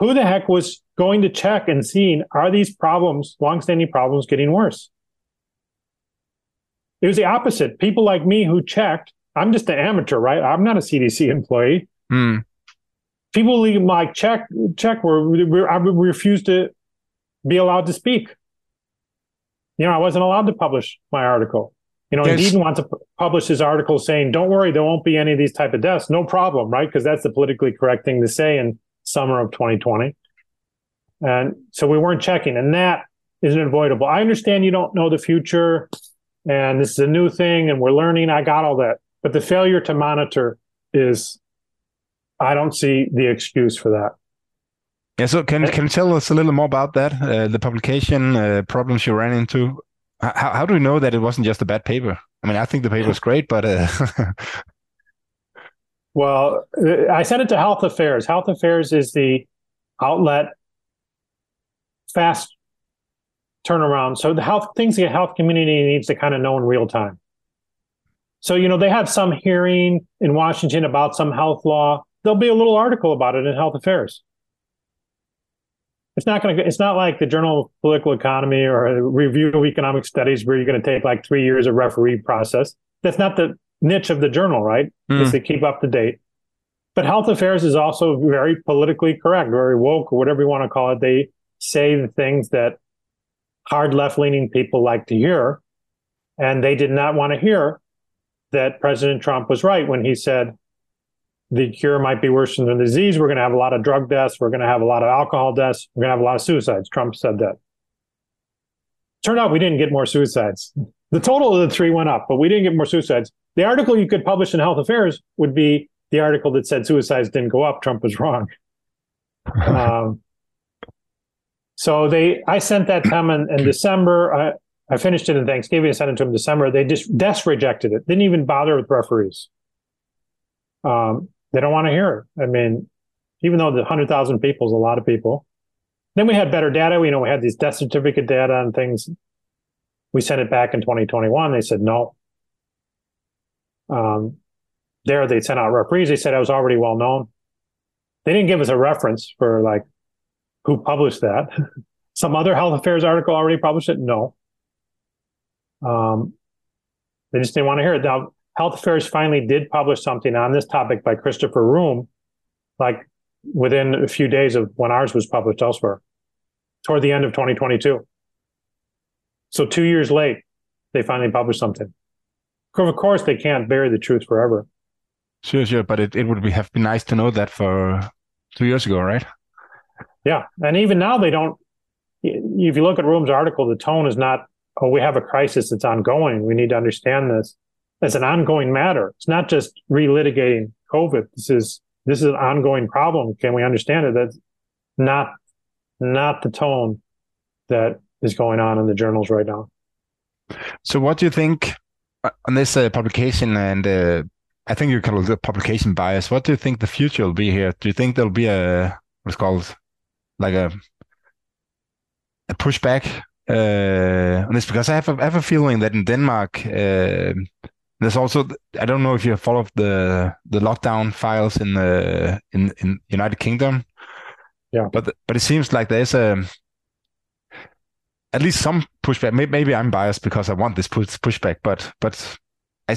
Who the heck was going to check and seeing, are these problems, longstanding problems, getting worse? It was the opposite. People like me who checked, I'm just an amateur, right? I'm not a CDC employee. Mm. People like check where I refused to be allowed to speak. You know, I wasn't allowed to publish my article. You know, Deaton wants to publish his article saying, don't worry, there won't be any of these type of deaths. No problem, right? Because that's the politically correct thing to say in summer of 2020. And so we weren't checking, and that is unavoidable. I understand you don't know the future, and this is a new thing, and we're learning. I got all that. But the failure to monitor is, I don't see the excuse for that. Yeah, so can you tell us a little more about that, the publication, problems you ran into? How do we know that it wasn't just a bad paper? I mean, I think the paper was great, but... Well, I sent it to Health Affairs. Health Affairs is the outlet, fast turnaround. So the things the health community needs to kind of know in real time. So, you know, they had some hearing in Washington about some health law. There'll be a little article about it in Health Affairs. It's not like the Journal of Political Economy or Review of Economic Studies where you're going to take like 3 years of referee process. That's not the niche of the journal, right? Is to keep up to date. But Health Affairs is also very politically correct, very woke, or whatever you want to call it. They say the things that hard left-leaning people like to hear, and they did not want to hear that President Trump was right when he said the cure might be worse than the disease. We're going to have a lot of drug deaths. We're going to have a lot of alcohol deaths. We're going to have a lot of suicides. Trump said that. Turned out we didn't get more suicides. The total of the three went up, but we didn't get more suicides. The article you could publish in Health Affairs would be the article that said suicides didn't go up. Trump was wrong. So I sent that to them in December. I finished it in Thanksgiving. I sent it to them in December. They just rejected it. Didn't even bother with referees. They don't want to hear it. I mean, even though the 100,000 people is a lot of people. Then we had better data. We had these death certificate data and things. We sent it back in 2021. They said no. They sent out referees. They said I was already well known. They didn't give us a reference for like who published that. Some other Health Affairs article already published it? No. They just didn't want to hear it. Now, Health Affairs finally did publish something on this topic by Christopher Ruhm, like within a few days of when ours was published elsewhere, toward the end of 2022. So 2 years late, they finally published something. Of course, they can't bury the truth forever. Sure. But it would have been nice to know that for 2 years ago, right? Yeah. And even now they don't, if you look at Ruhm's article, the tone is not, oh, we have a crisis that's ongoing. We need to understand this. It's an ongoing matter. It's not just relitigating COVID. This is an ongoing problem. Can we understand it? That's not the tone that is going on in the journals right now. So what do you think on this publication, and I think you call it the publication bias, what do you think the future will be here? Do you think there'll be what's called like a pushback on this? Because I have a feeling that in Denmark, there's also, I don't know if you have followed the lockdown files in the in United Kingdom. Yeah. But it seems like there's at least some pushback. Maybe I'm biased because I want this pushback, but I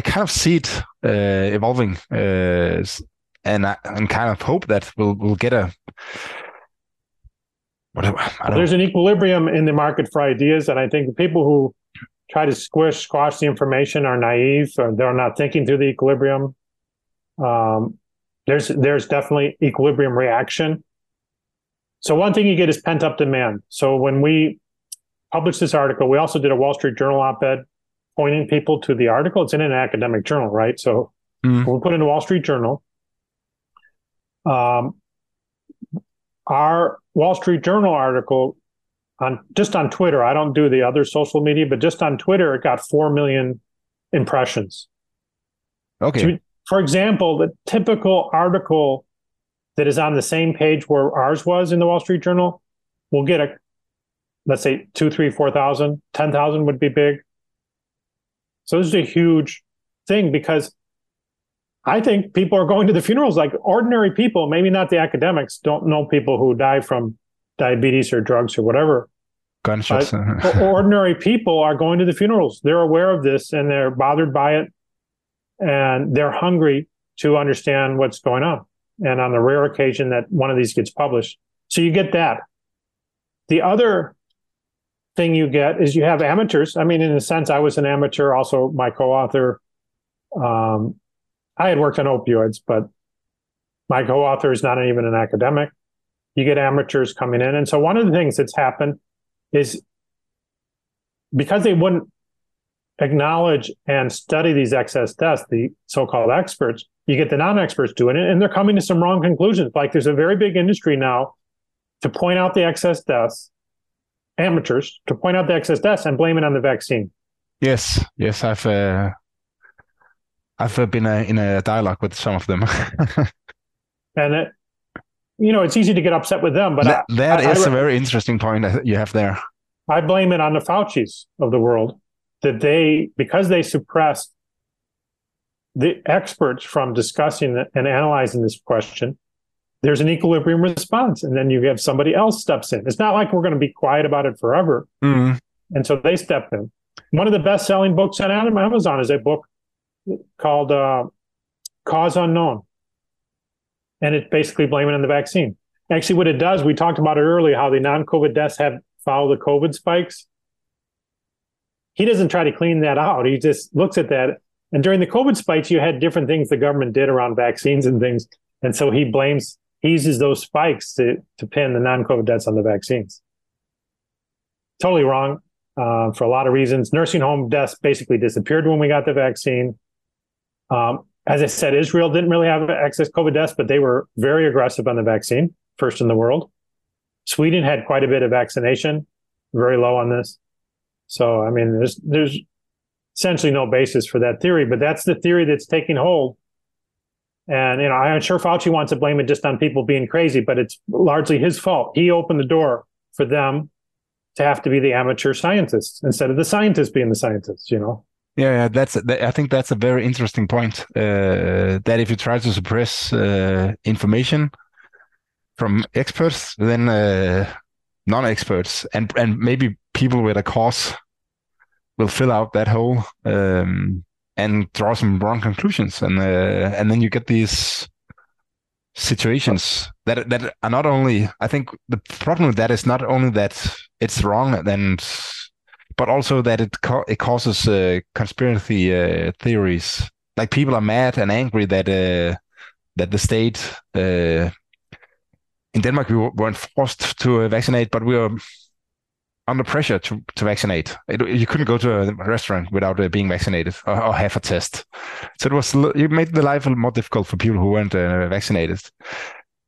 kind of see it evolving, and kind of hope that we'll get a. There's an equilibrium in the market for ideas, and I think the people who try to squash the information are naive, or they're not thinking through the equilibrium. There's definitely equilibrium reaction. So one thing you get is pent up demand. So when we published this article, we also did a Wall Street Journal op-ed pointing people to the article. It's in an academic journal, right? So we put in the Wall Street Journal. Our Wall Street Journal article on Twitter, I don't do the other social media, but just on Twitter, it got 4 million impressions. Okay. So, for example, the typical article that is on the same page where ours was in the Wall Street Journal will get, let's say, 2, 3, 4,000, 10,000 would be big. So this is a huge thing because I think people are going to the funerals like ordinary people, maybe not the academics, don't know people who die from diabetes or drugs or whatever. Gunshots. Ordinary people are going to the funerals. They're aware of this and they're bothered by it and they're hungry to understand what's going on. And on the rare occasion that one of these gets published. So you get that. The other thing you get is you have amateurs. I mean, in a sense, I was an amateur. Also, my co-author, I had worked on opioids, but my co-author is not even an academic. You get amateurs coming in. And so one of the things that's happened is because they wouldn't acknowledge and study these excess deaths, the so-called experts, you get the non-experts doing it, and they're coming to some wrong conclusions. Like there's a very big industry now to point out the excess deaths, amateurs, to point out the excess deaths and blame it on the vaccine. Yes, yes, I've been in a dialogue with some of them. And, it's easy to get upset with them. But that is a very interesting point that you have there. I blame it on the Faucis of the world, that because they suppressed the experts from discussing and analyzing this question, there's an equilibrium response. And then you have somebody else steps in. It's not like we're going to be quiet about it forever. Mm-hmm. And so they step in. One of the best-selling books on Amazon is a book called Cause Unknown. And it's basically blaming on the vaccine. Actually, what it does, we talked about it earlier, how the non-COVID deaths have followed the COVID spikes. He doesn't try to clean that out. He just looks at that. And during the COVID spikes, you had different things the government did around vaccines and things. And so he uses those spikes to pin the non-COVID deaths on the vaccines. Totally wrong for a lot of reasons. Nursing home deaths basically disappeared when we got the vaccine. As I said, Israel didn't really have excess COVID deaths, but they were very aggressive on the vaccine, first in the world. Sweden had quite a bit of vaccination, very low on this. So, I mean, there's essentially no basis for that theory, but that's the theory that's taking hold. And, I'm sure Fauci wants to blame it just on people being crazy, but it's largely his fault. He opened the door for them to have to be the amateur scientists instead of the scientists being the scientists, Yeah, I think that's a very interesting point, that if you try to suppress information from experts, then non-experts and maybe people with a cause will fill out that hole and draw some wrong conclusions, and then you get these situations that are not only. I think the problem with that is not only that it's wrong, but also that it causes conspiracy theories. Like people are mad and angry that the state in Denmark we weren't forced to vaccinate, but we were under pressure to vaccinate. You couldn't go to a restaurant without being vaccinated or have a test. So it made the life more difficult for people who weren't vaccinated.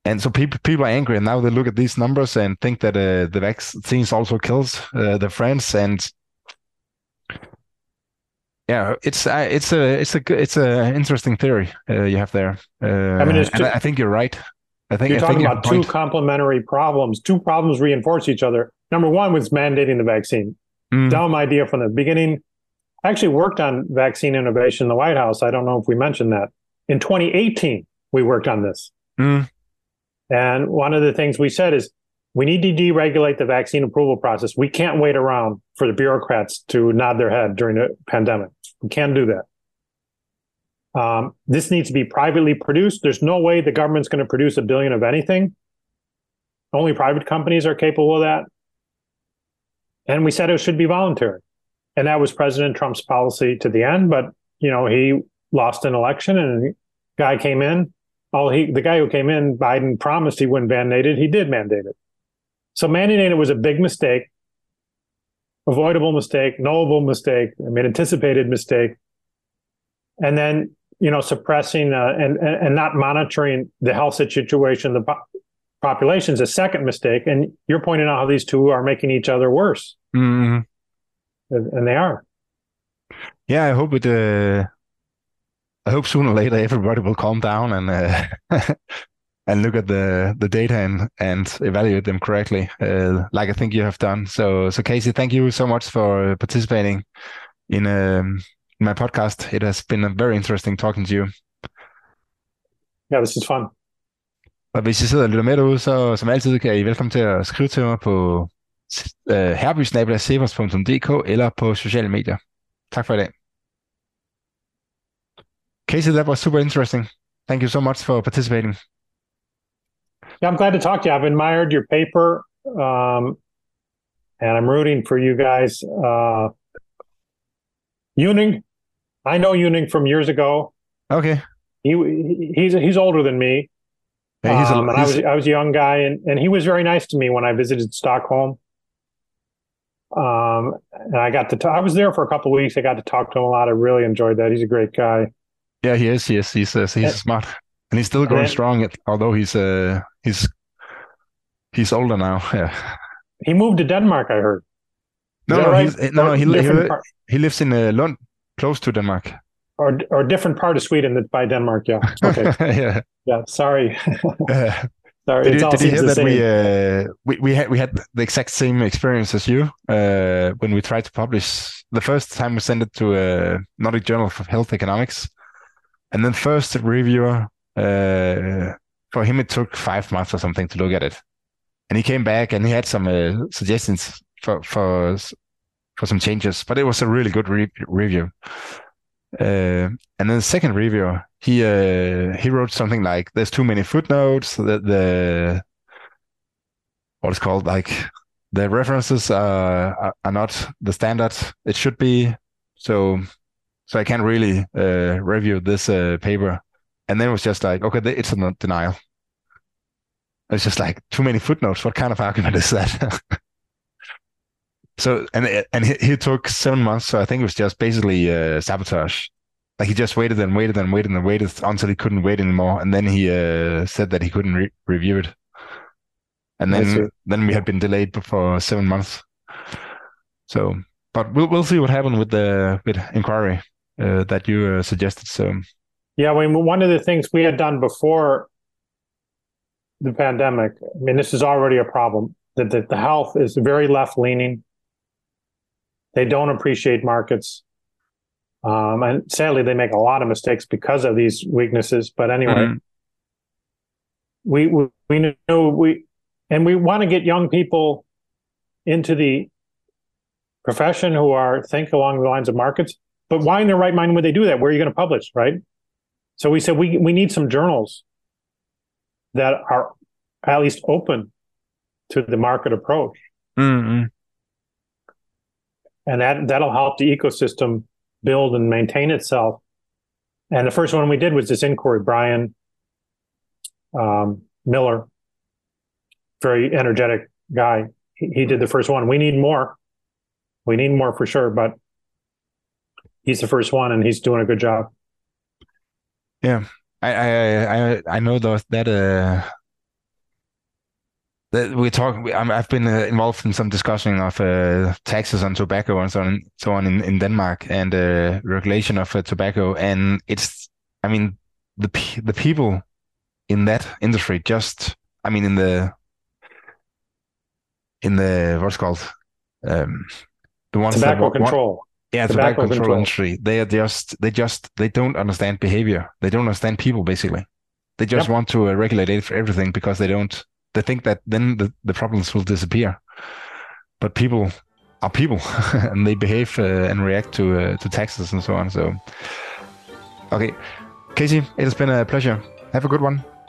And so people are angry, and now they look at these numbers and think that the vaccines also kills their friends. And yeah, it's a interesting theory you have there. I think you're right. You're talking about two complementary problems. Two problems reinforce each other. Number one was mandating the vaccine. Dumb idea from the beginning. I actually worked on vaccine innovation in the White House. I don't know if we mentioned that. In 2018, we worked on this. And one of the things we said is we need to deregulate the vaccine approval process. We can't wait around for the bureaucrats to nod their head during a pandemic. We can't do that. This needs to be privately produced. There's no way the government's going to produce 1 billion of anything. Only private companies are capable of that. And we said it should be voluntary. And that was President Trump's policy to the end. But, he lost an election and the guy came in. The guy who came in, Biden, promised he wouldn't mandate it. He did mandate it. So mandating it was a big mistake, avoidable mistake, knowable mistake, I mean, anticipated mistake. And then, you know, suppressing and not monitoring the health situation, the population is a second mistake. And you're pointing out how these two are making each other worse. Mm-hmm. And they are. Yeah, I hope it. I hope sooner or later everybody will calm down and and look at the data and evaluate them correctly, like I think you have done. So Casey, thank you so much for participating in my podcast. It has been a very interesting talking to you. Yeah, this is fun. Og hvis I sidder og lytter med derude, så som altid kan I velkommen til at skrive til mig på herby@cepos.dk eller på sociale medier. Tak for i dag. Casey, that was super interesting. Thank you so much for participating. Yeah, I'm glad to talk to you. I've admired your paper, and I'm rooting for you guys. Ewing, I know Ewing from years ago. Okay. He's older than me. Yeah, I was a young guy, and he was very nice to me when I visited Stockholm. And I was there for a couple of weeks. I got to talk to him a lot. I really enjoyed that. He's a great guy. Yeah, he is. Yes, he's smart, and he's still going strong. Although he's older now. Yeah. He moved to Denmark, I heard. He lives in Lund, close to Denmark. Or a different part of Sweden that's by Denmark. Yeah. Okay. Yeah. Sorry. Sorry, did you hear that we had the exact same experience as you when we tried to publish? The first time we sent it to a Nordic Journal for Health Economics, and then first reviewer, for him it took 5 months or something to look at it, and he came back and he had some suggestions for some changes, but it was a really good review. And then the second reviewer, he wrote something like, "There's too many footnotes. The what is called like the references are not the standard it should be. So I can't really review this paper." And then it was just like, okay, it's a denial. It's just like too many footnotes. What kind of argument is that? So and he took 7 months. So I think it was just basically sabotage. Like he just waited and waited and waited and waited until he couldn't wait anymore, and then he said that he couldn't review it. And then we had been delayed for 7 months. So, but we'll see what happened with the inquiry that you suggested. So, yeah, I mean, one of the things we had done before the pandemic. I mean, this is already a problem that the health is very left leaning. They don't appreciate markets. And sadly, they make a lot of mistakes because of these weaknesses. But anyway, we want to get young people into the profession who think along the lines of markets. But why in their right mind would they do that? Where are you going to publish, right? So we said we need some journals that are at least open to the market approach, and that'll help the ecosystem build and maintain itself. And the first one we did was this inquiry, Brian Miller, very energetic guy. He did the first one. We need more for sure, but he's the first one and he's doing a good job. Yeah. I know that we talk. I've been involved in some discussion of taxes on tobacco and so on in Denmark, and regulation of tobacco. And it's, I mean, the people in that industry just, I mean, in the what's called the ones tobacco that, control. Tobacco control industry. They don't understand behavior. They don't understand people basically. They just want to regulate it for everything because they don't. They think that then the problems will disappear, but people are people, and they behave and react to taxes and so on. So, okay, Casey, it has been a pleasure. Have a good one.